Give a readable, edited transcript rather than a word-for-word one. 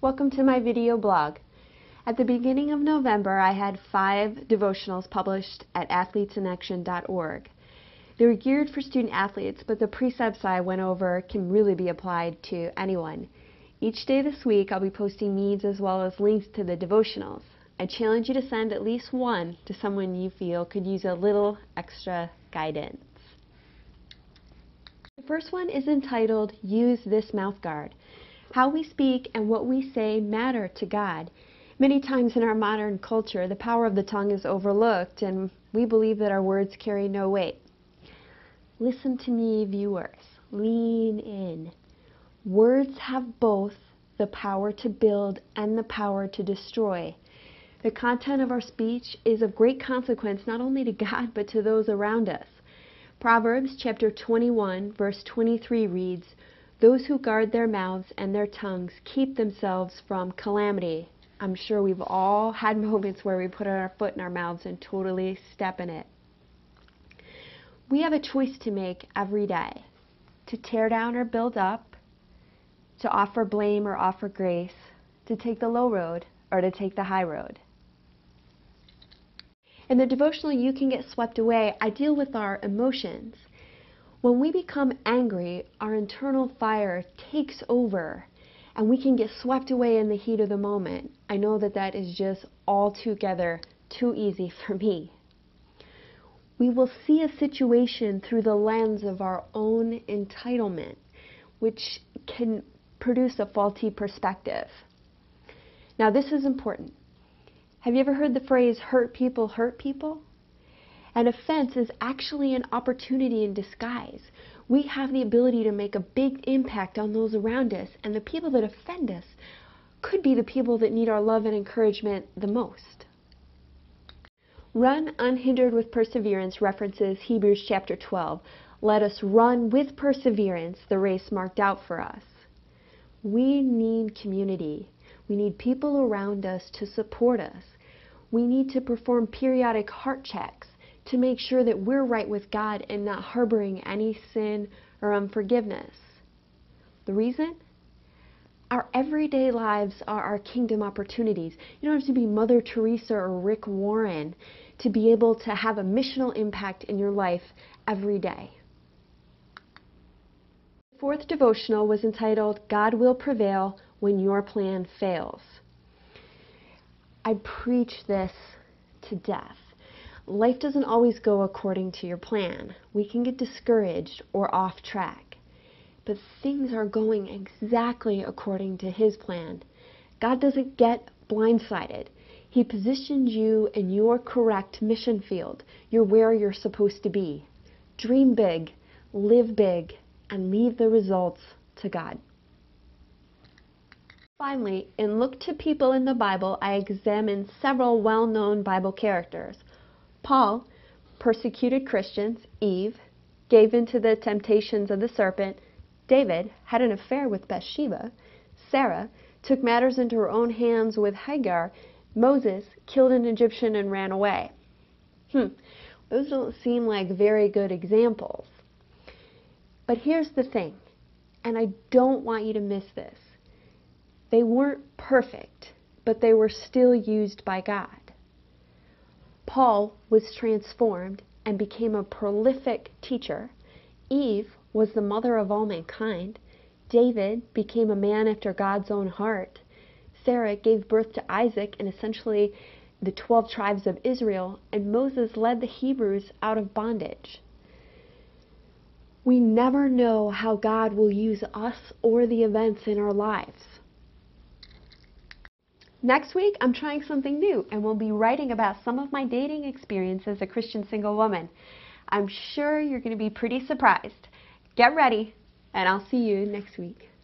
Welcome to my video blog. At the beginning of November, I had 5 devotionals published at athletesinaction.org. They were geared for student athletes, but the precepts I went over can really be applied to anyone. Each day this week, I'll be posting needs as well as links to the devotionals. I challenge you to send at least one to someone you feel could use a little extra guidance. The first one is entitled, Use This Mouthguard. How we speak and what we say matter to God. Many times in our modern culture, the power of the tongue is overlooked, and we believe that our words carry no weight. Listen to me, viewers. Lean in. Words have both the power to build and the power to destroy. The content of our speech is of great consequence not only to God, but to those around us. Proverbs chapter 21, verse 23 reads, "Those who guard their mouths and their tongues keep themselves from calamity." I'm sure we've all had moments where we put our foot in our mouths and totally step in it. We have a choice to make every day, to tear down or build up, to offer blame or offer grace, to take the low road or to take the high road. In the devotional You Can Get Swept Away, I deal with our emotions. When we become angry, our internal fire takes over and we can get swept away in the heat of the moment. I know that is just altogether too easy for me. We will see a situation through the lens of our own entitlement, which can produce a faulty perspective. Now, this is important. Have you ever heard the phrase, hurt people hurt people? An offense is actually an opportunity in disguise. We have the ability to make a big impact on those around us, and the people that offend us could be the people that need our love and encouragement the most. Run unhindered with perseverance references Hebrews chapter 12. Let us run with perseverance the race marked out for us. We need community. We need people around us to support us. We need to perform periodic heart checks to make sure that we're right with God and not harboring any sin or unforgiveness. The reason? Our everyday lives are our kingdom opportunities. You don't have to be Mother Teresa or Rick Warren to be able to have a missional impact in your life every day. The fourth devotional was entitled, God Will Prevail When Your Plan Fails. I preach this to death. Life doesn't always go according to your plan. We can get discouraged or off track, but things are going exactly according to His plan. God doesn't get blindsided. He positions you in your correct mission field. You're where you're supposed to be. Dream big, live big, and leave the results to God. Finally, in Look to People in the Bible, I examine several well-known Bible characters. Paul persecuted Christians, Eve gave in to the temptations of the serpent, David had an affair with Bathsheba, Sarah took matters into her own hands with Hagar, Moses killed an Egyptian and ran away. Those don't seem like very good examples. But here's the thing, and I don't want you to miss this. They weren't perfect, but they were still used by God. Paul was transformed and became a prolific teacher. Eve was the mother of all mankind. David became a man after God's own heart. Sarah gave birth to Isaac and essentially the 12 tribes of Israel, and Moses led the Hebrews out of bondage. We never know how God will use us or the events in our lives. Next week, I'm trying something new and will be writing about some of my dating experience as a Christian single woman. I'm sure you're going to be pretty surprised. Get ready, and I'll see you next week.